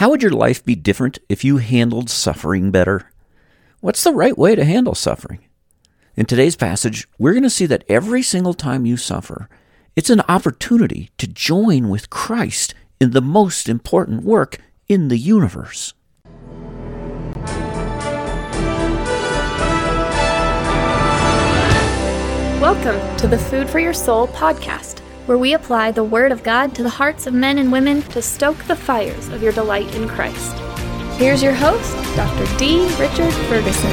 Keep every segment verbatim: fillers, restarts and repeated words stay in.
How would your life be different if you handled suffering better? What's the right way to handle suffering? In today's passage, we're going to see that every single time you suffer, it's an opportunity to join with Christ in the most important work in the universe. Welcome to the Food for Your Soul podcast, where we apply the Word of God to the hearts of men and women to stoke the fires of your delight in Christ. Here's your host, Doctor D. Richard Ferguson.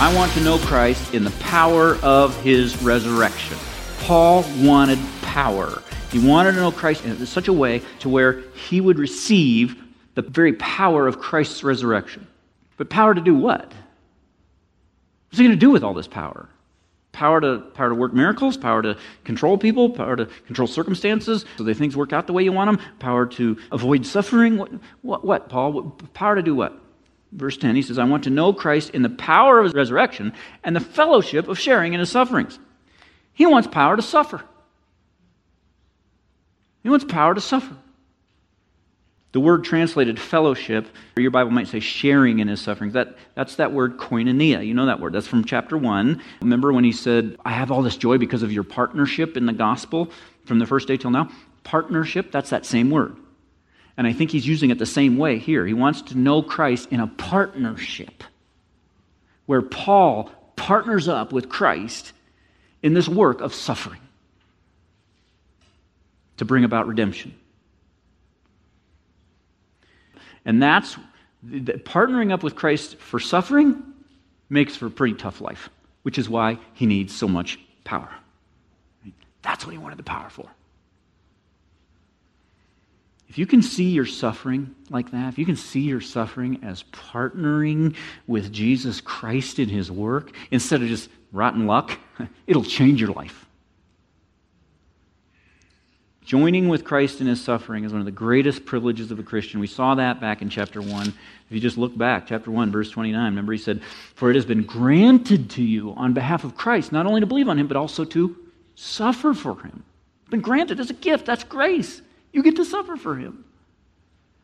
I want to know Christ in the power of His resurrection. Paul wanted power. He wanted to know Christ in such a way to where he would receive the very power of Christ's resurrection. But power to do what? What's he going to do with all this power? Power to power to work miracles, power to control people, power to control circumstances so that things work out the way you want them, power to avoid suffering. What, what, what Paul? What, power to do what? Verse ten, he says, I want to know Christ in the power of His resurrection and the fellowship of sharing in His sufferings. He wants power to suffer. He wants power to suffer. The word translated fellowship, or your Bible might say sharing in His sufferings, that, that's that word koinonia. You know that word. That's from chapter one. Remember when he said, I have all this joy because of your partnership in the gospel from the first day till now? Partnership, that's that same word. And I think he's using it the same way here. He wants to know Christ in a partnership where Paul partners up with Christ in this work of suffering to bring about redemption. And that's, partnering up with Christ for suffering makes for a pretty tough life, which is why he needs so much power. That's what he wanted the power for. If you can see your suffering like that, if you can see your suffering as partnering with Jesus Christ in His work, instead of just rotten luck, it'll change your life. Joining with Christ in His suffering is one of the greatest privileges of a Christian. We saw that back in chapter one. If you just look back, chapter one, verse twenty-nine, remember he said, for it has been granted to you on behalf of Christ, not only to believe on Him, but also to suffer for Him. It's been granted as a gift. That's grace. You get to suffer for Him.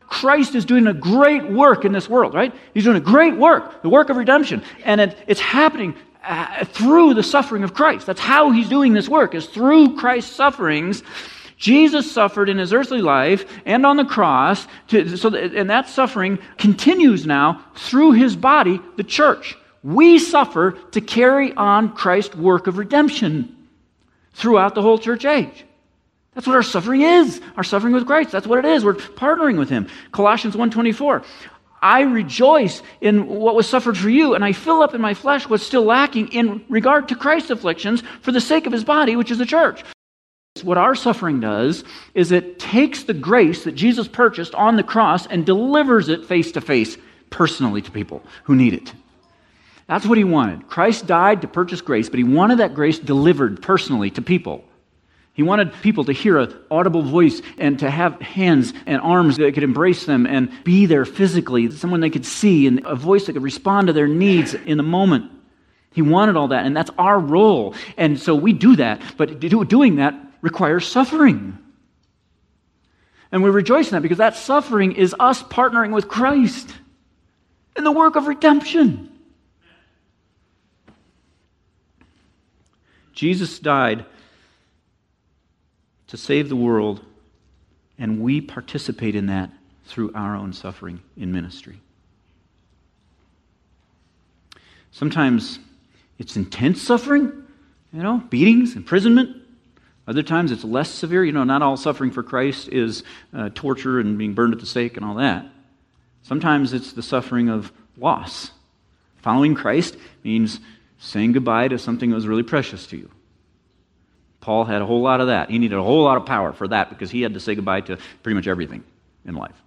Christ is doing a great work in this world, right? He's doing a great work, the work of redemption. And it, it's happening uh, through the suffering of Christ. That's how He's doing this work, is through Christ's sufferings. Jesus suffered in His earthly life and on the cross, to, so that, and that suffering continues now through His body, the church. We suffer to carry on Christ's work of redemption throughout the whole church age. That's what our suffering is, our suffering with Christ. That's what it is. We're partnering with Him. Colossians one twenty-four, I rejoice in what was suffered for you, and I fill up in my flesh what's still lacking in regard to Christ's afflictions for the sake of His body, which is the church. What our suffering does is it takes the grace that Jesus purchased on the cross and delivers it face to face, personally to people who need it. That's what He wanted. Christ died to purchase grace, but He wanted that grace delivered personally to people. He wanted people to hear an audible voice and to have hands and arms that could embrace them and be there physically, someone they could see and a voice that could respond to their needs in the moment. He wanted all that, and that's our role. And so we do that, but doing that requires suffering. And we rejoice in that because that suffering is us partnering with Christ in the work of redemption. Jesus died to save the world, and we participate in that through our own suffering in ministry. Sometimes it's intense suffering, you know, beatings, imprisonment. Other times it's less severe. You know, not all suffering for Christ is uh, torture and being burned at the stake and all that. Sometimes it's the suffering of loss. Following Christ means saying goodbye to something that was really precious to you. Paul had a whole lot of that. He needed a whole lot of power for that because he had to say goodbye to pretty much everything in life.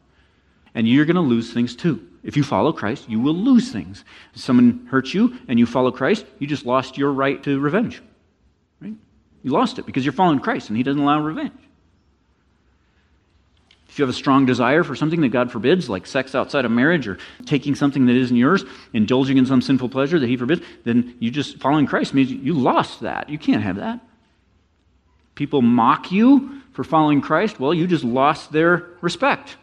And you're going to lose things too. If you follow Christ, you will lose things. If someone hurts you and you follow Christ, you just lost your right to revenge. Right? You lost it because you're following Christ and He doesn't allow revenge. If you have a strong desire for something that God forbids, like sex outside of marriage or taking something that isn't yours, indulging in some sinful pleasure that He forbids, then you just following Christ means you lost that. You can't have that. people mock you for following Christ, well, you just lost their respect.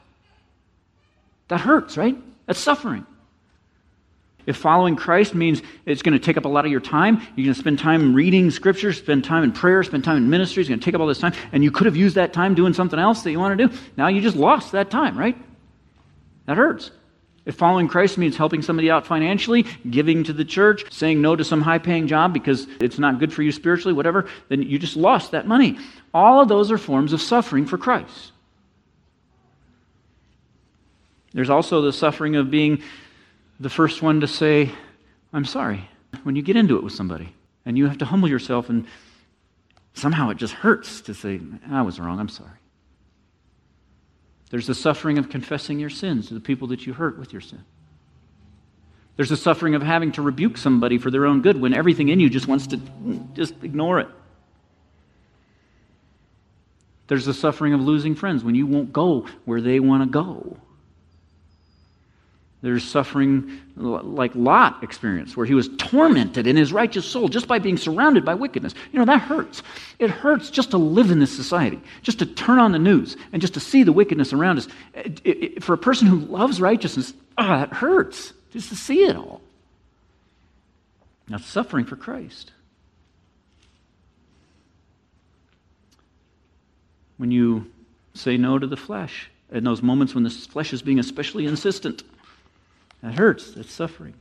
That hurts, right? That's suffering. If following Christ means it's going to take up a lot of your time, you're going to spend time reading Scripture, spend time in prayer, spend time in ministry, it's going to take up all this time, and you could have used that time doing something else that you want to do, now you just lost that time, right? That hurts. If following Christ means helping somebody out financially, giving to the church, saying no to some high-paying job because it's not good for you spiritually, whatever, then you just lost that money. All of those are forms of suffering for Christ. There's also the suffering of being the first one to say, I'm sorry, when you get into it with somebody. And you have to humble yourself, and somehow it just hurts to say, I was wrong, I'm sorry. There's the suffering of confessing your sins to the people that you hurt with your sin. There's the suffering of having to rebuke somebody for their own good when everything in you just wants to just ignore it. There's the suffering of losing friends when you won't go where they want to go. There's suffering like Lot experienced, where he was tormented in his righteous soul just by being surrounded by wickedness. You know, that hurts. It hurts just to live in this society, just to turn on the news, and just to see the wickedness around us. It, it, for a person who loves righteousness, ah, it hurts just to see it all. Now, suffering for Christ. When you say no to the flesh, in those moments when the flesh is being especially insistent, that hurts. That's suffering.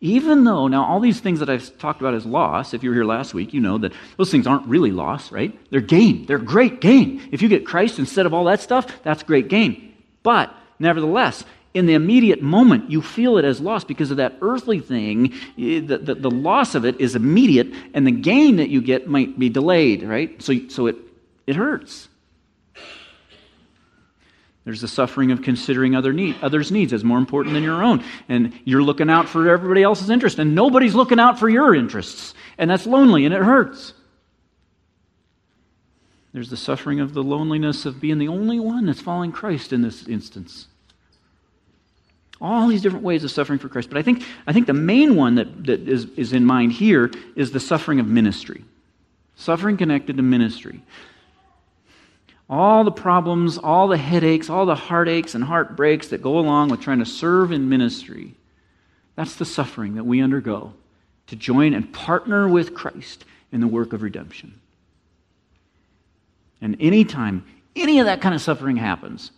Even though, now all these things that I've talked about as loss, if you were here last week, you know that those things aren't really loss, right? They're gain. They're great gain. If you get Christ instead of all that stuff, that's great gain. But, nevertheless, in the immediate moment, you feel it as loss because of that earthly thing. The, the, the loss of it is immediate, and the gain that you get might be delayed, right? So, so it, it hurts. There's the suffering of considering other need, others' needs as more important than your own. And you're looking out for everybody else's interest, and nobody's looking out for your interests. And that's lonely, and it hurts. There's the suffering of the loneliness of being the only one that's following Christ in this instance. All these different ways of suffering for Christ. But I think, I think the main one that, that is, is in mind here is the suffering of ministry. Suffering connected to ministry. All the problems, all the headaches, all the heartaches and heartbreaks that go along with trying to serve in ministry, that's the suffering that we undergo to join and partner with Christ in the work of redemption. And anytime any of that kind of suffering happens,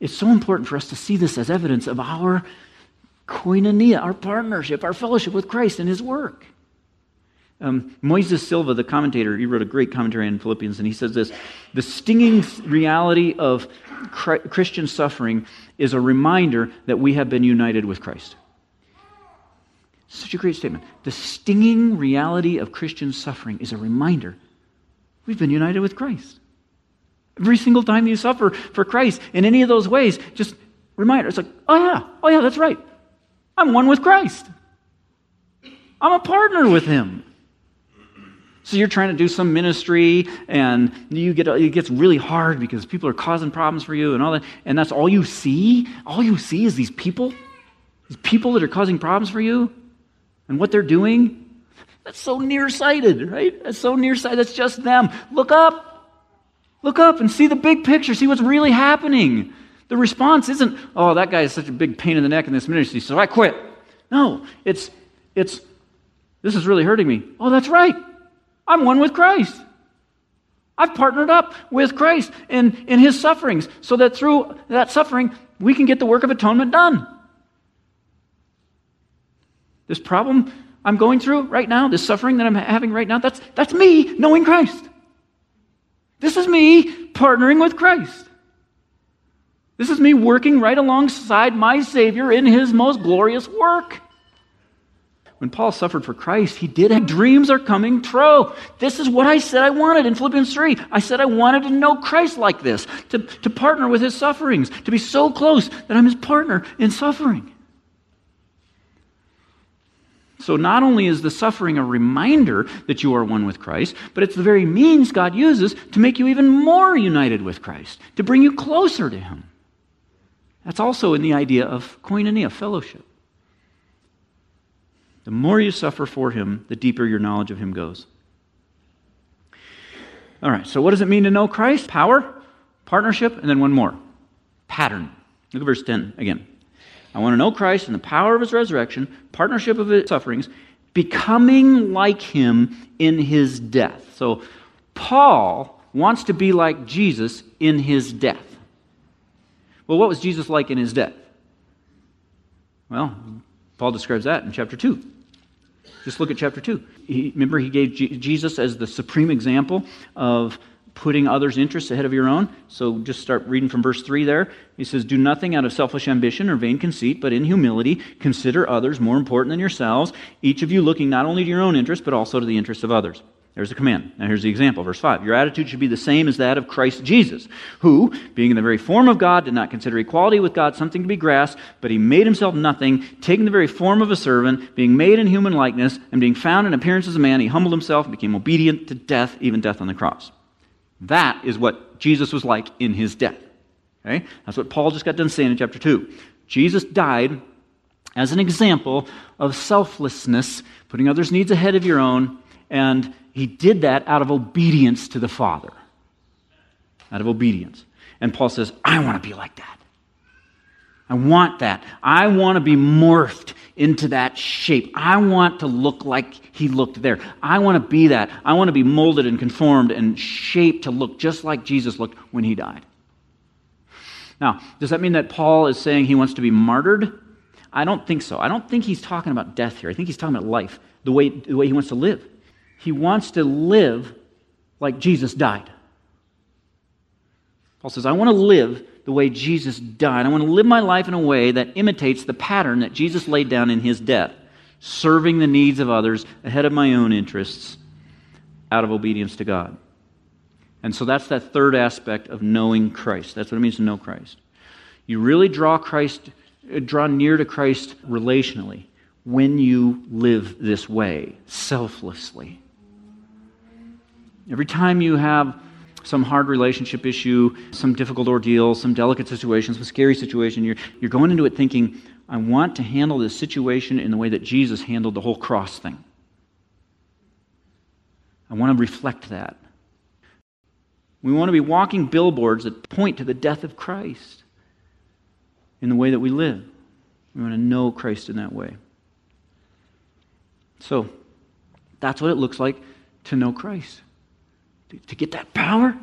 it's so important for us to see this as evidence of our koinonia, our partnership, our fellowship with Christ and His work. Um, Moises Silva, the commentator, he wrote a great commentary on Philippians, and he says this: the stinging reality of Christian suffering is a reminder that we have been united with Christ. Such a great statement. The stinging reality of Christian suffering is a reminder we've been united with Christ. Every single time you suffer for Christ in any of those ways, just reminder. It's like, oh yeah, oh yeah, that's right. I'm one with Christ. I'm a partner with Him. So you're trying to do some ministry, and you get it gets really hard because people are causing problems for you and all that, and that's all you see? All you see is these people? These people that are causing problems for you and what they're doing? That's so nearsighted, right? That's so nearsighted. That's just them. Look up. Look up and see the big picture. See what's really happening. The response isn't, oh, that guy is such a big pain in the neck in this ministry, so I quit. No, it's it's this is really hurting me. Oh, that's right. I'm one with Christ. I've partnered up with Christ in, in His sufferings so that through that suffering, we can get the work of atonement done. This problem I'm going through right now, this suffering that I'm having right now, that's, that's me knowing Christ. This is me partnering with Christ. This is me working right alongside my Savior in His most glorious work. When Paul suffered for Christ, he did have dreams are coming true. This is what I said I wanted in Philippians three. I said I wanted to know Christ like this, to, to partner with His sufferings, to be so close that I'm His partner in suffering. So not only is the suffering a reminder that you are one with Christ, but it's the very means God uses to make you even more united with Christ, to bring you closer to Him. That's also in the idea of koinonia, fellowship. The more you suffer for Him, the deeper your knowledge of Him goes. All right, so what does it mean to know Christ? Power, partnership, and then one more. Pattern. Look at verse ten again. I want to know Christ and the power of his resurrection, partnership of his sufferings, becoming like him in his death. So Paul wants to be like Jesus in his death. Well, what was Jesus like in his death? Well, Paul describes that in chapter two. Just look at chapter two. He, remember, he gave G- Jesus as the supreme example of putting others' interests ahead of your own. So just start reading from verse three there. He says, do nothing out of selfish ambition or vain conceit, but in humility consider others more important than yourselves, each of you looking not only to your own interests, but also to the interests of others. There's the command. Now here's the example, verse five. Your attitude should be the same as that of Christ Jesus, who, being in the very form of God, did not consider equality with God something to be grasped, but he made himself nothing, taking the very form of a servant, being made in human likeness, and being found in appearance as a man, he humbled himself and became obedient to death, even death on the cross. That is what Jesus was like in his death. Okay? That's what Paul just got done saying in chapter two. Jesus died as an example of selflessness, putting others' needs ahead of your own, and he did that out of obedience to the Father. Out of obedience. And Paul says, I want to be like that. I want that. I want to be morphed into that shape. I want to look like he looked there. I want to be that. I want to be molded and conformed and shaped to look just like Jesus looked when he died. Now, does that mean that Paul is saying he wants to be martyred? I don't think so. I don't think he's talking about death here. I think he's talking about life, the way, the way he wants to live. He wants to live like Jesus died. Paul says, I want to live the way Jesus died. I want to live my life in a way that imitates the pattern that Jesus laid down in his death, serving the needs of others ahead of my own interests out of obedience to God. And so that's that third aspect of knowing Christ. That's what it means to know Christ. You really draw Christ, draw near to Christ relationally when you live this way, selflessly. Every time you have some hard relationship issue, some difficult ordeal, some delicate situation, some scary situation, you're, you're going into it thinking, I want to handle this situation in the way that Jesus handled the whole cross thing. I want to reflect that. We want to be walking billboards that point to the death of Christ in the way that we live. We want to know Christ in that way. So, that's what it looks like to know Christ. To get that power,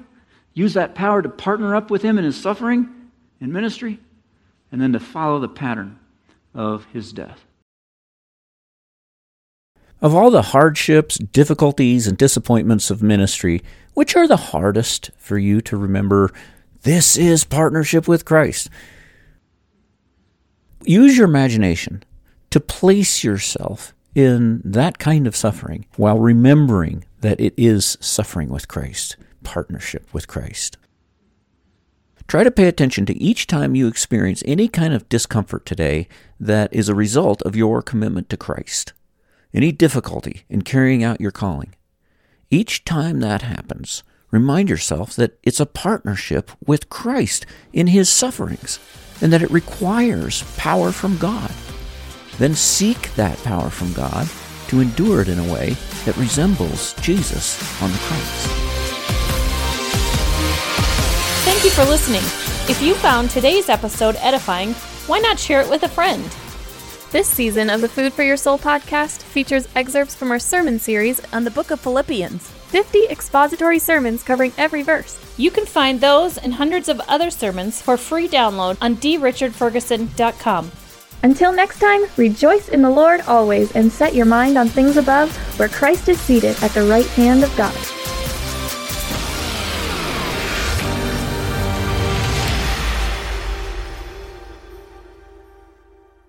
use that power to partner up with him in his suffering and ministry, and then to follow the pattern of his death. Of all the hardships, difficulties, and disappointments of ministry, which are the hardest for you to remember? This is partnership with Christ. Use your imagination to place yourself in that kind of suffering while remembering that it is suffering with Christ, partnership with Christ. Try to pay attention to each time you experience any kind of discomfort today that is a result of your commitment to Christ, any difficulty in carrying out your calling. Each time that happens, remind yourself that it's a partnership with Christ in his sufferings and that it requires power from God. Then seek that power from God to endure it in a way that resembles Jesus on the cross. Thank you for listening. If you found today's episode edifying, why not share it with a friend? This season of the Food for Your Soul podcast features excerpts from our sermon series on the book of Philippians. fifty expository sermons covering every verse. You can find those and hundreds of other sermons for free download on d richard ferguson dot com. Until next time, rejoice in the Lord always and set your mind on things above, where Christ is seated at the right hand of God.